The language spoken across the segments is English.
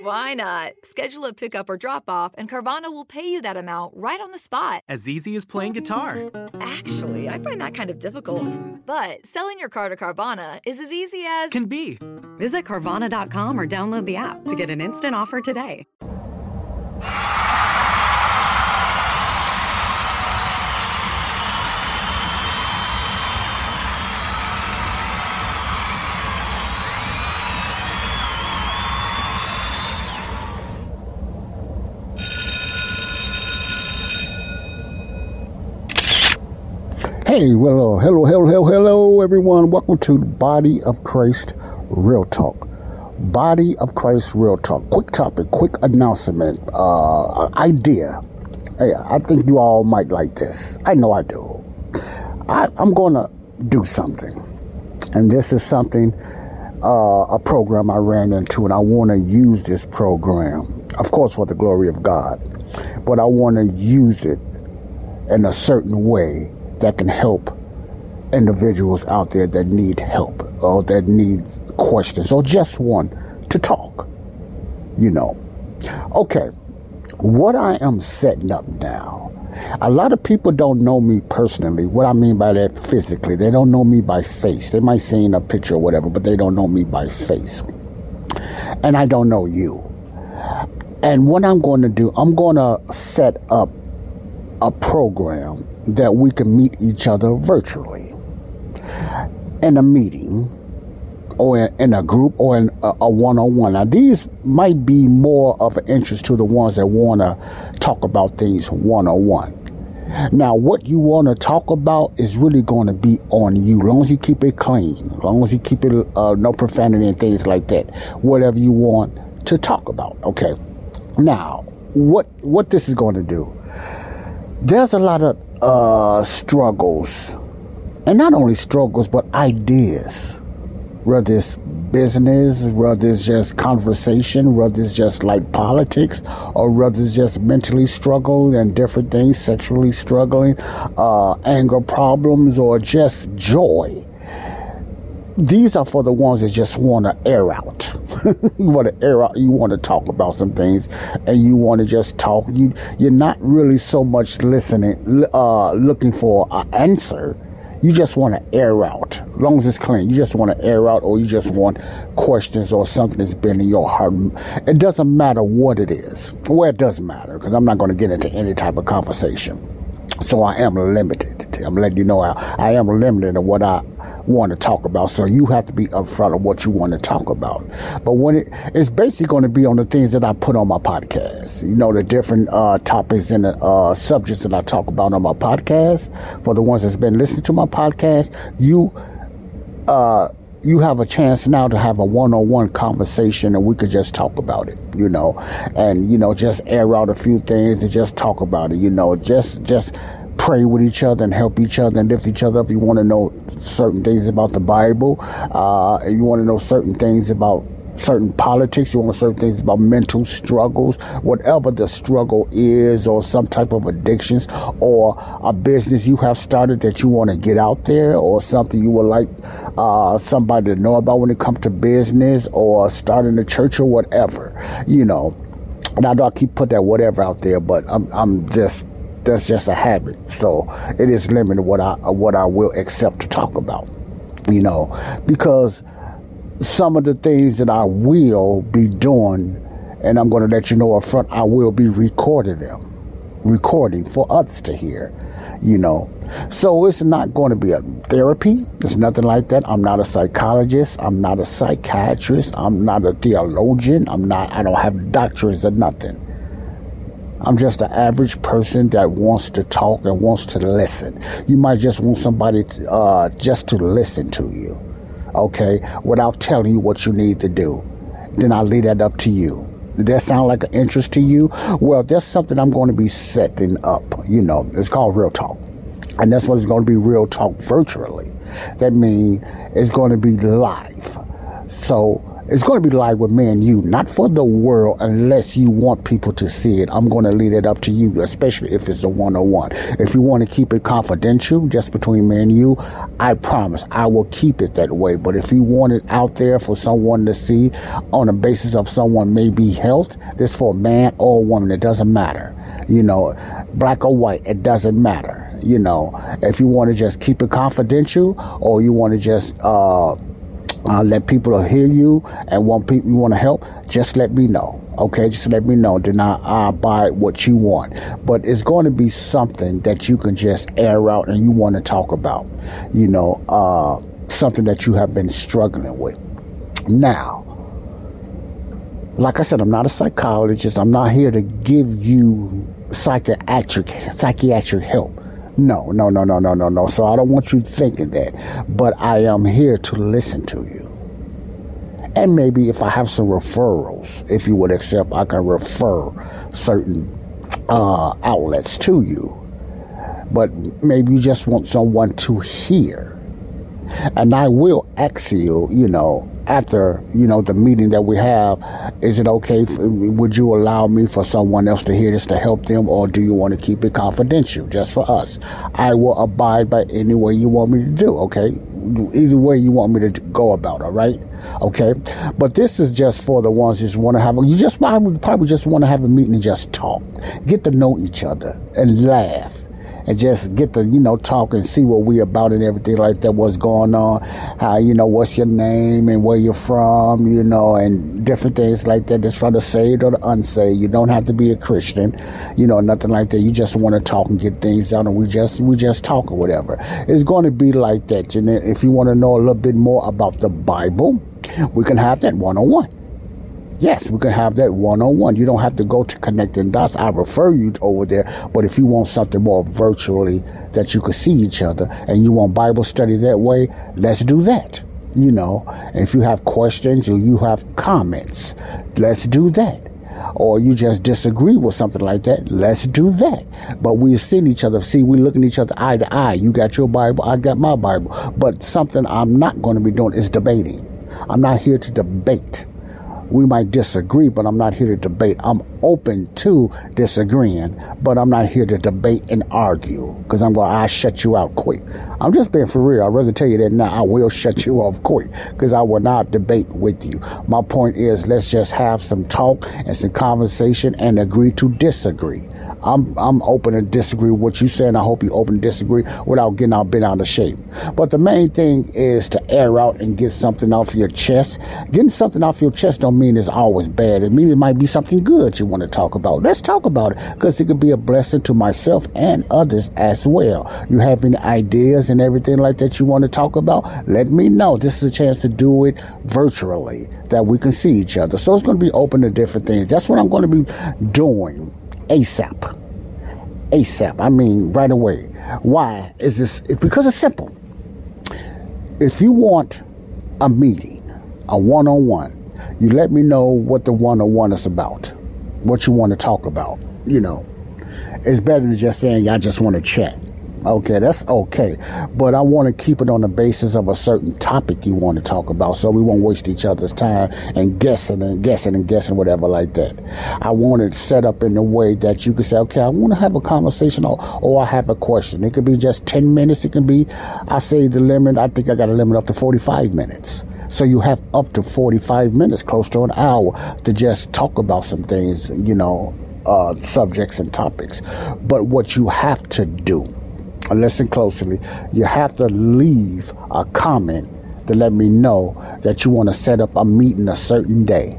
Why not? Schedule a pickup or drop-off and Carvana will pay you that amount right on the spot. As easy as playing guitar. Actually, I find that kind of difficult. But selling your car to Carvana is as easy as... Can be. Visit Carvana.com or download the app to get an instant offer today. Hey, well, hello, everyone. Welcome to Body of Christ Real Talk. Body of Christ Real Talk. Quick topic, quick announcement, idea. Hey, I think you all might like this. I know I do. I'm going to do something. And this is something, a program I ran into, and I want to use this program, of course, for the glory of God. But I want to use it in a certain way that can help individuals out there that need help or that need questions or just want to talk, you know. Okay, what I am setting up now, a lot of people don't know me personally. What I mean by that physically, they don't know me by face. They might see in a picture or whatever, but they don't know me by face. And I don't know you. And what I'm going to do, I'm going to set up a program that we can meet each other virtually in a meeting or in a group or in a one-on-one. Now, these might be more of an interest to the ones that want to talk about things one-on-one. Now, what you want to talk about is really going to be on you, as long as you keep it clean, as long as you keep it no profanity and things like that, whatever you want to talk about. Okay, now, what this is going to do, there's a lot of struggles, and not only struggles, but ideas, whether it's business, whether it's just conversation, whether it's just like politics, or whether it's just mentally struggling and different things, sexually struggling, anger problems, or just joy. These are for the ones that just want to air out. You want to talk about some things, and you want to just talk. You're not really so much listening, looking for an answer. You just want to air out. As long as it's clean, you just want to air out, or you just want questions or something that's been in your heart. It doesn't matter what it is. Well, it does matter, because I'm not going to get into any type of conversation. So I am limited. I'm letting you know I am limited in what I want to talk about. So you have to be upfront of what you want to talk about. But when it's basically going to be on the things that I put on my podcast. You know, the different topics and the subjects that I talk about on my podcast. For the ones that's been listening to my podcast, you have a chance now to have a one-on-one conversation, and we could just talk about it, you know, and, you know, just air out a few things and just talk about it, you know, just pray with each other and help each other and lift each other up. If you want to know certain things about the Bible, if you want to know certain things about certain politics, you want certain things about mental struggles, whatever the struggle is, or some type of addictions, or a business you have started that you want to get out there, or something you would like somebody to know about when it comes to business, or starting a church or whatever, you know. And I don't keep put that whatever out there, but I'm just, that's just a habit. So it is limited what I will accept to talk about, you know, because some of the things that I will be doing, and I'm going to let you know up front, I will be recording for others to hear, you know. So it's not going to be a therapy. It's nothing like that. I'm not a psychologist. I'm not a psychiatrist. I'm not a theologian. I don't have doctorates or nothing. I'm just an average person that wants to talk and wants to listen. You might just want somebody just to listen to you. Okay, without telling you what you need to do. Then I leave that up to you. Does that sound like an interest to you? Well, that's something I'm going to be setting up. You know, it's called Real Talk. And that's what it's going to be, Real Talk virtually. That means it's going to be live. So It's going to be like with me and you, not for the world, unless you want people to see it. I'm going to leave it up to you, especially if it's a one-on-one. If you want to keep it confidential, just between me and you, I promise I will keep it that way. But if you want it out there for someone to see on the basis of someone maybe health, this for a man or a woman, it doesn't matter. You know, black or white, it doesn't matter. You know, if you want to just keep it confidential, or you want to just let people hear you and want people you want to help, just let me know. Okay, just let me know. Then I'll buy what you want. But it's going to be something that you can just air out and you want to talk about. You know, something that you have been struggling with. Now, like I said, I'm not a psychologist. I'm not here to give you psychiatric help. No. So I don't want you thinking that. But I am here to listen to you. And maybe if I have some referrals, if you would accept, I can refer certain outlets to you. But maybe you just want someone to hear. And I will ask you, you know, after, you know, the meeting that we have, is it okay? Would you allow me for someone else to hear this to help them? Or do you want to keep it confidential just for us? I will abide by any way you want me to do, okay? Either way you want me to go about, all right? Okay? But this is just for the ones who just want to have, you just probably just want to have a meeting and just talk. Get to know each other and laugh. And just get to, you know, talk and see what we about and everything like that, what's going on, how, you know, what's your name and where you're from, you know, and different things like that. It's from the saved or the unsaved. You don't have to be a Christian, you know, nothing like that. You just want to talk and get things out, and we just talk or whatever. It's going to be like that. And if you want to know a little bit more about the Bible, we can have that one-on-one. Yes, we can have that one-on-one. You don't have to go to Connecting Dots. I refer you over there. But if you want something more virtually that you can see each other and you want Bible study that way, let's do that. You know, and if you have questions or you have comments, let's do that. Or you just disagree with something like that, let's do that. But we're seeing each other. See, we're looking at each other eye to eye. You got your Bible, I got my Bible. But something I'm not going to be doing is debating. I'm not here to debate. We might disagree, but I'm not here to debate. I'm open to disagreeing, but I'm not here to debate and argue because I'll shut you out quick. I'm just being for real. I'd rather tell you that now. I will shut you off quick because I will not debate with you. My point is, let's just have some talk and some conversation and agree to disagree. I'm open to disagree with what you say, and I hope you open to disagree without getting all bent out of shape. But the main thing is to air out and get something off your chest. Getting something off your chest don't mean it's always bad. It means it might be something good you want to talk about. Let's talk about it because it could be a blessing to myself and others as well. You have any ideas and everything like that you want to talk about? Let me know. This is a chance to do it virtually that we can see each other. So it's going to be open to different things. That's what I'm going to be doing. ASAP. I mean, right away. Why is this? It's because it's simple. If you want a meeting, a one-on-one, you let me know what the one-on-one is about, what you want to talk about. You know, it's better than just saying, I just want to chat. Okay, that's okay. But I want to keep it on the basis of a certain topic you want to talk about so we won't waste each other's time and guessing, whatever like that. I want it set up in a way that you can say, okay, I want to have a conversation or I have a question. It could be just 10 minutes. It can be, I say the limit, I think I got a limit up to 45 minutes. So you have up to 45 minutes, close to an hour, to just talk about some things, you know, subjects and topics. But what you have to do, listen closely, you have to leave a comment to let me know that you want to set up a meeting a certain day,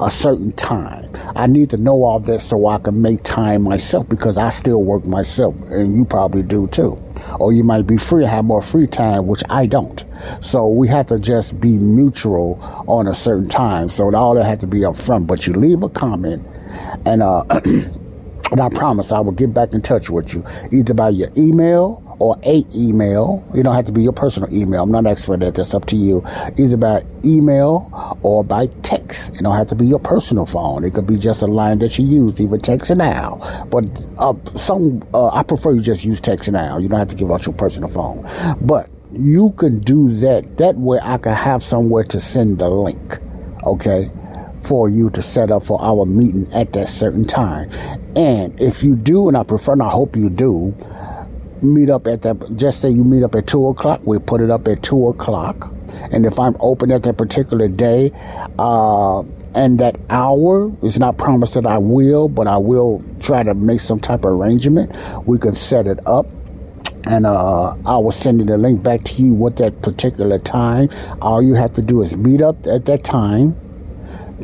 a certain time. I need to know all this so I can make time myself because I still work myself, and you probably do too. Or you might be free, have more free time, which I don't. So we have to just be mutual on a certain time. So all that has to be up front, but you leave a comment and And I promise I will get back in touch with you, either by your email or a email. It don't have to be your personal email. I'm not asking for that. That's up to you. Either by email or by text. It don't have to be your personal phone. It could be just a line that you use, even text now. But I prefer you just use text now. You don't have to give out your personal phone. But you can do that. That way I can have somewhere to send the link, okay, for you to set up for our meeting at that certain time. And if you do, and I prefer and I hope you do, meet up at that, just say you meet up at 2 o'clock, we put it up at 2 o'clock. And if I'm open at that particular day, and that hour, it's not promised that I will, but I will try to make some type of arrangement. We can set it up, and I will send you the link back to you with that particular time. All you have to do is meet up at that time,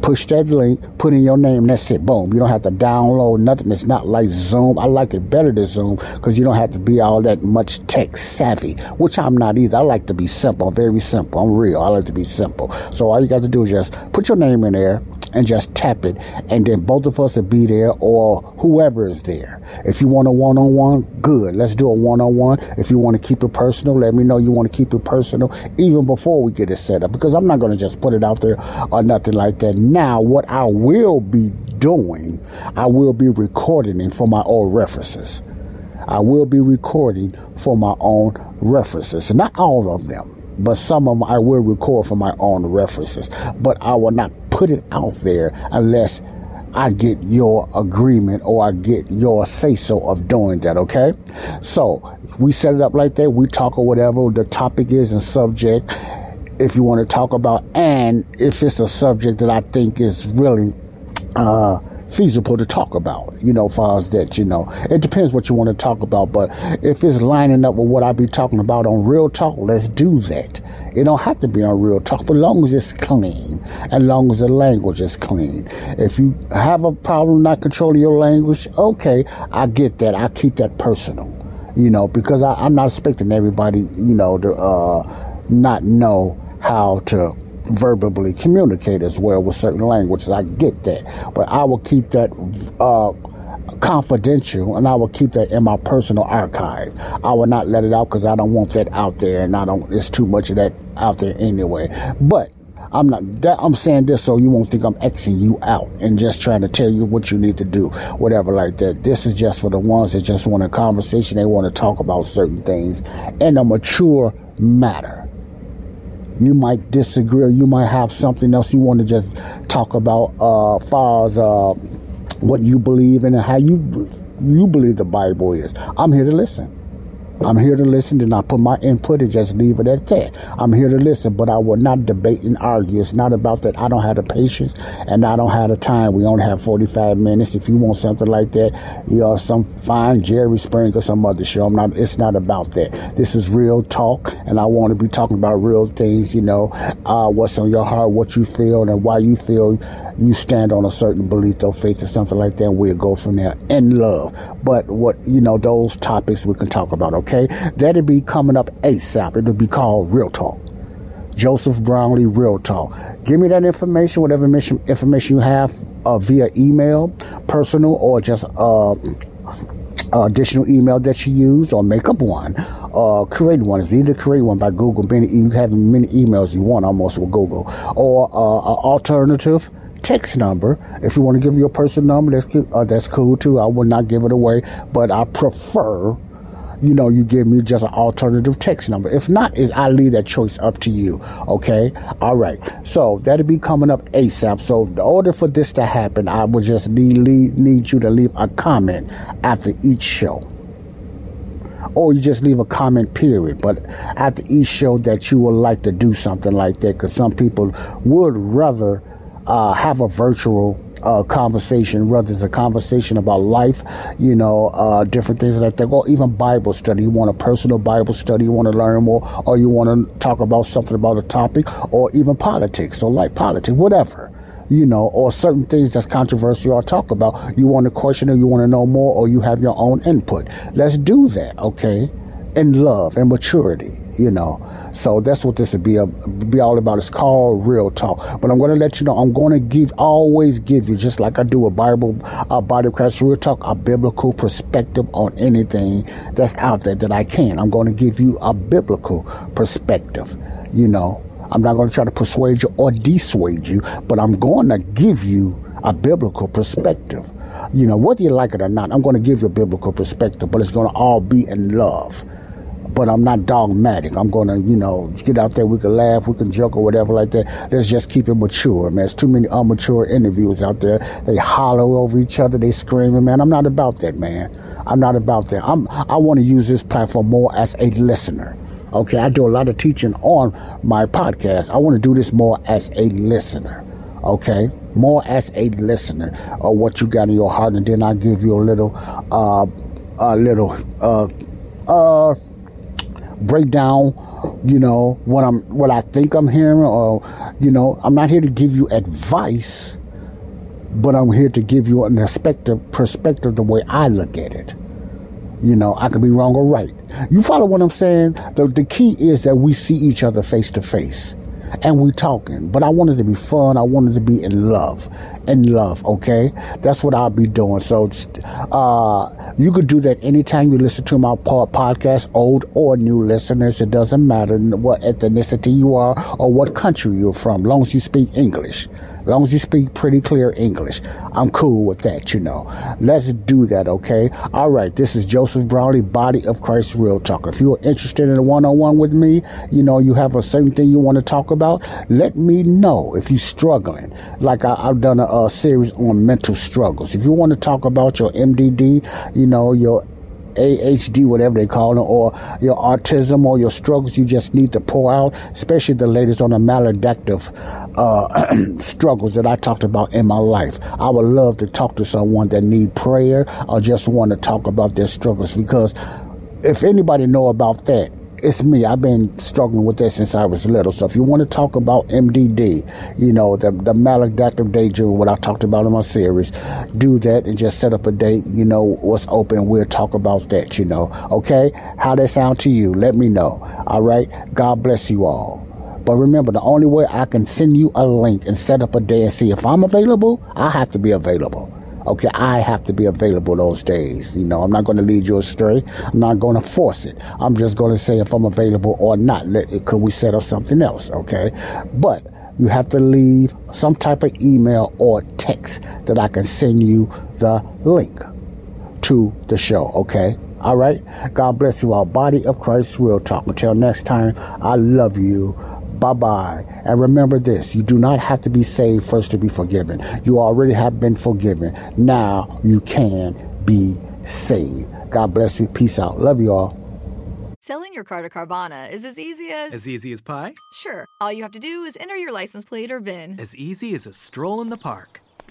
push that link, put in your name, that's it, boom. You don't have to download nothing. It's not like Zoom. I like it better than Zoom because you don't have to be all that much tech savvy, which I'm not either. I like to be simple. I'm very simple. I'm real. I like to be simple. So all you got to do is just put your name in there and just tap it, and then both of us will be there, or whoever is there. If you want a one-on-one, good, let's do a one-on-one. If you want to keep it personal, let me know you want to keep it personal even before we get it set up, because I'm not going to just put it out there or nothing like that. Now, what I will be doing, I will be recording it for my own references. I will be recording for my own references, not all of them, but some of them I will record for my own references. But I will not put it out there unless I get your agreement or I get your say-so of doing that, okay? So we set it up like that. We talk or whatever the topic is and subject, if you want to talk about, and if it's a subject that I think is really feasible to talk about, you know, far as that, you know, it depends what you want to talk about. But if it's lining up with what I be talking about on Real Talk, let's do that. It don't have to be on Real Talk, but as long as it's clean, as long as the language is clean. If you have a problem not controlling your language, okay, I get that. I keep that personal, you know, because I'm not expecting everybody, you know, to not know how to verbally communicate as well with certain languages. I get that, but I will keep that confidential, and I will keep that in my personal archive. I will not let it out because I don't want that out there, and I don't. It's too much of that out there anyway. But I'm not. I'm saying this so you won't think I'm Xing you out and just trying to tell you what you need to do, whatever like that. This is just for the ones that just want a conversation. They want to talk about certain things in a mature matter. You might disagree, or you might have something else you want to just talk about far as what you believe in and how you believe the Bible is. I'm here to listen. I'm here to listen, and I put my input and just leave it at that. I'm here to listen, but I will not debate and argue. It's not about that. I don't have the patience, and I don't have the time. We only have 45 minutes. If you want something like that, you know, some fine Jerry Springer or some other show. It's not about that. This is real talk, and I want to be talking about real things, you know, what's on your heart, what you feel, and why you feel you stand on a certain belief or faith or something like that. We'll go from there in love. But what, you know, those topics we can talk about, okay? That'll be coming up ASAP. It'll be called Real Talk. Joseph Brownlee Real Talk. Give me that information, whatever information you have, via email, personal, or just additional email that you use, or make up one. Create one. It's either create one by Google. You have many emails you want almost with Google. Or an alternative text number. If you want to give your personal number, that's cool too. I will not give it away, but I prefer, you know, you give me just an alternative text number. If not, I leave that choice up to you. Okay? All right. So that'll be coming up ASAP. So in order for this to happen, I would just need you to leave a comment after each show. Or you just leave a comment, period. But after each show that you would like to do something like that, because some people would rather have a virtual conversation, whether it's a conversation about life, you know, different things like that, or even Bible study. You want a personal Bible study, you want to learn more, or you want to talk about something about a topic, or even politics, or like politics, whatever, you know, or certain things that's controversial or talk about. You want to question, or you want to know more, or you have your own input. Let's do that, okay? In love and maturity, you know. So that's what this would be all about. It's called Real Talk. But I'm going to let you know, I'm going to always give you, just like I do a Bible, Body of Christ Real Talk, a biblical perspective on anything that's out there that I can. I'm going to give you a biblical perspective, you know. I'm not going to try to persuade you or dissuade you, but I'm going to give you a biblical perspective. You know, whether you like it or not, I'm going to give you a biblical perspective, but it's going to all be in love. but I'm not dogmatic. I'm going to, get out there. We can laugh, we can joke or whatever like that. Let's just keep it mature, man. There's too many immature interviews out there. They holler over each other. They screaming, man. I'm not about that, man. I'm not about that. I want to use this platform more as a listener. Okay, I do a lot of teaching on my podcast. I want to do this more as a listener. Okay, more as a listener of what you got in your heart, and then I give you a little breakdown. What I think I'm hearing, or I'm not here to give you advice, but I'm here to give you an perspective the way I look at it. I could be wrong or right. You follow what I'm saying? The key is that we see each other face to face and we talking. But I wanted to be fun. I wanted to be in love. Okay, that's what I'll be doing. So you could do that anytime you listen to my podcast, old or new listeners. It doesn't matter what ethnicity you are or what country you're from, long as you speak English. As long as you speak pretty clear English, I'm cool with that, Let's do that, okay? All right, this is Joseph Brownlee, Body of Christ Real Talk. If you're interested in a one-on-one with me, you have a certain thing you want to talk about, let me know. If you're struggling. Like I've done a series on mental struggles. If you want to talk about your MDD, your AHD, whatever they call it, or your autism or your struggles you just need to pour out, especially the latest on the maladaptive struggles that I talked about in my life. I would love to talk to someone that need prayer or just want to talk about their struggles, because if anybody know about that, it's me. I've been struggling with that since I was little. So if you want to talk about MDD, the maladaptive daydream, what I talked about in my series, do that and just set up a date, what's open. We'll talk about that, Okay? How that sound to you? Let me know. All right? God bless you all. But remember, the only way I can send you a link and set up a day and see if I'm available, I have to be available. Okay, I have to be available those days. I'm not going to lead you astray. I'm not going to force it. I'm just going to say if I'm available or not. Could we set up something else? Okay, but you have to leave some type of email or text that I can send you the link to the show. Okay, all right. God bless you all. Body of Christ Real Talk. Until next time, I love you. Bye-bye. And remember this, you do not have to be saved first to be forgiven. You already have been forgiven. Now you can be saved. God bless you. Peace out. Love you all. Selling your car to Carvana is as easy as pie? Sure. All you have to do is enter your license plate or VIN. As easy as a stroll in the park.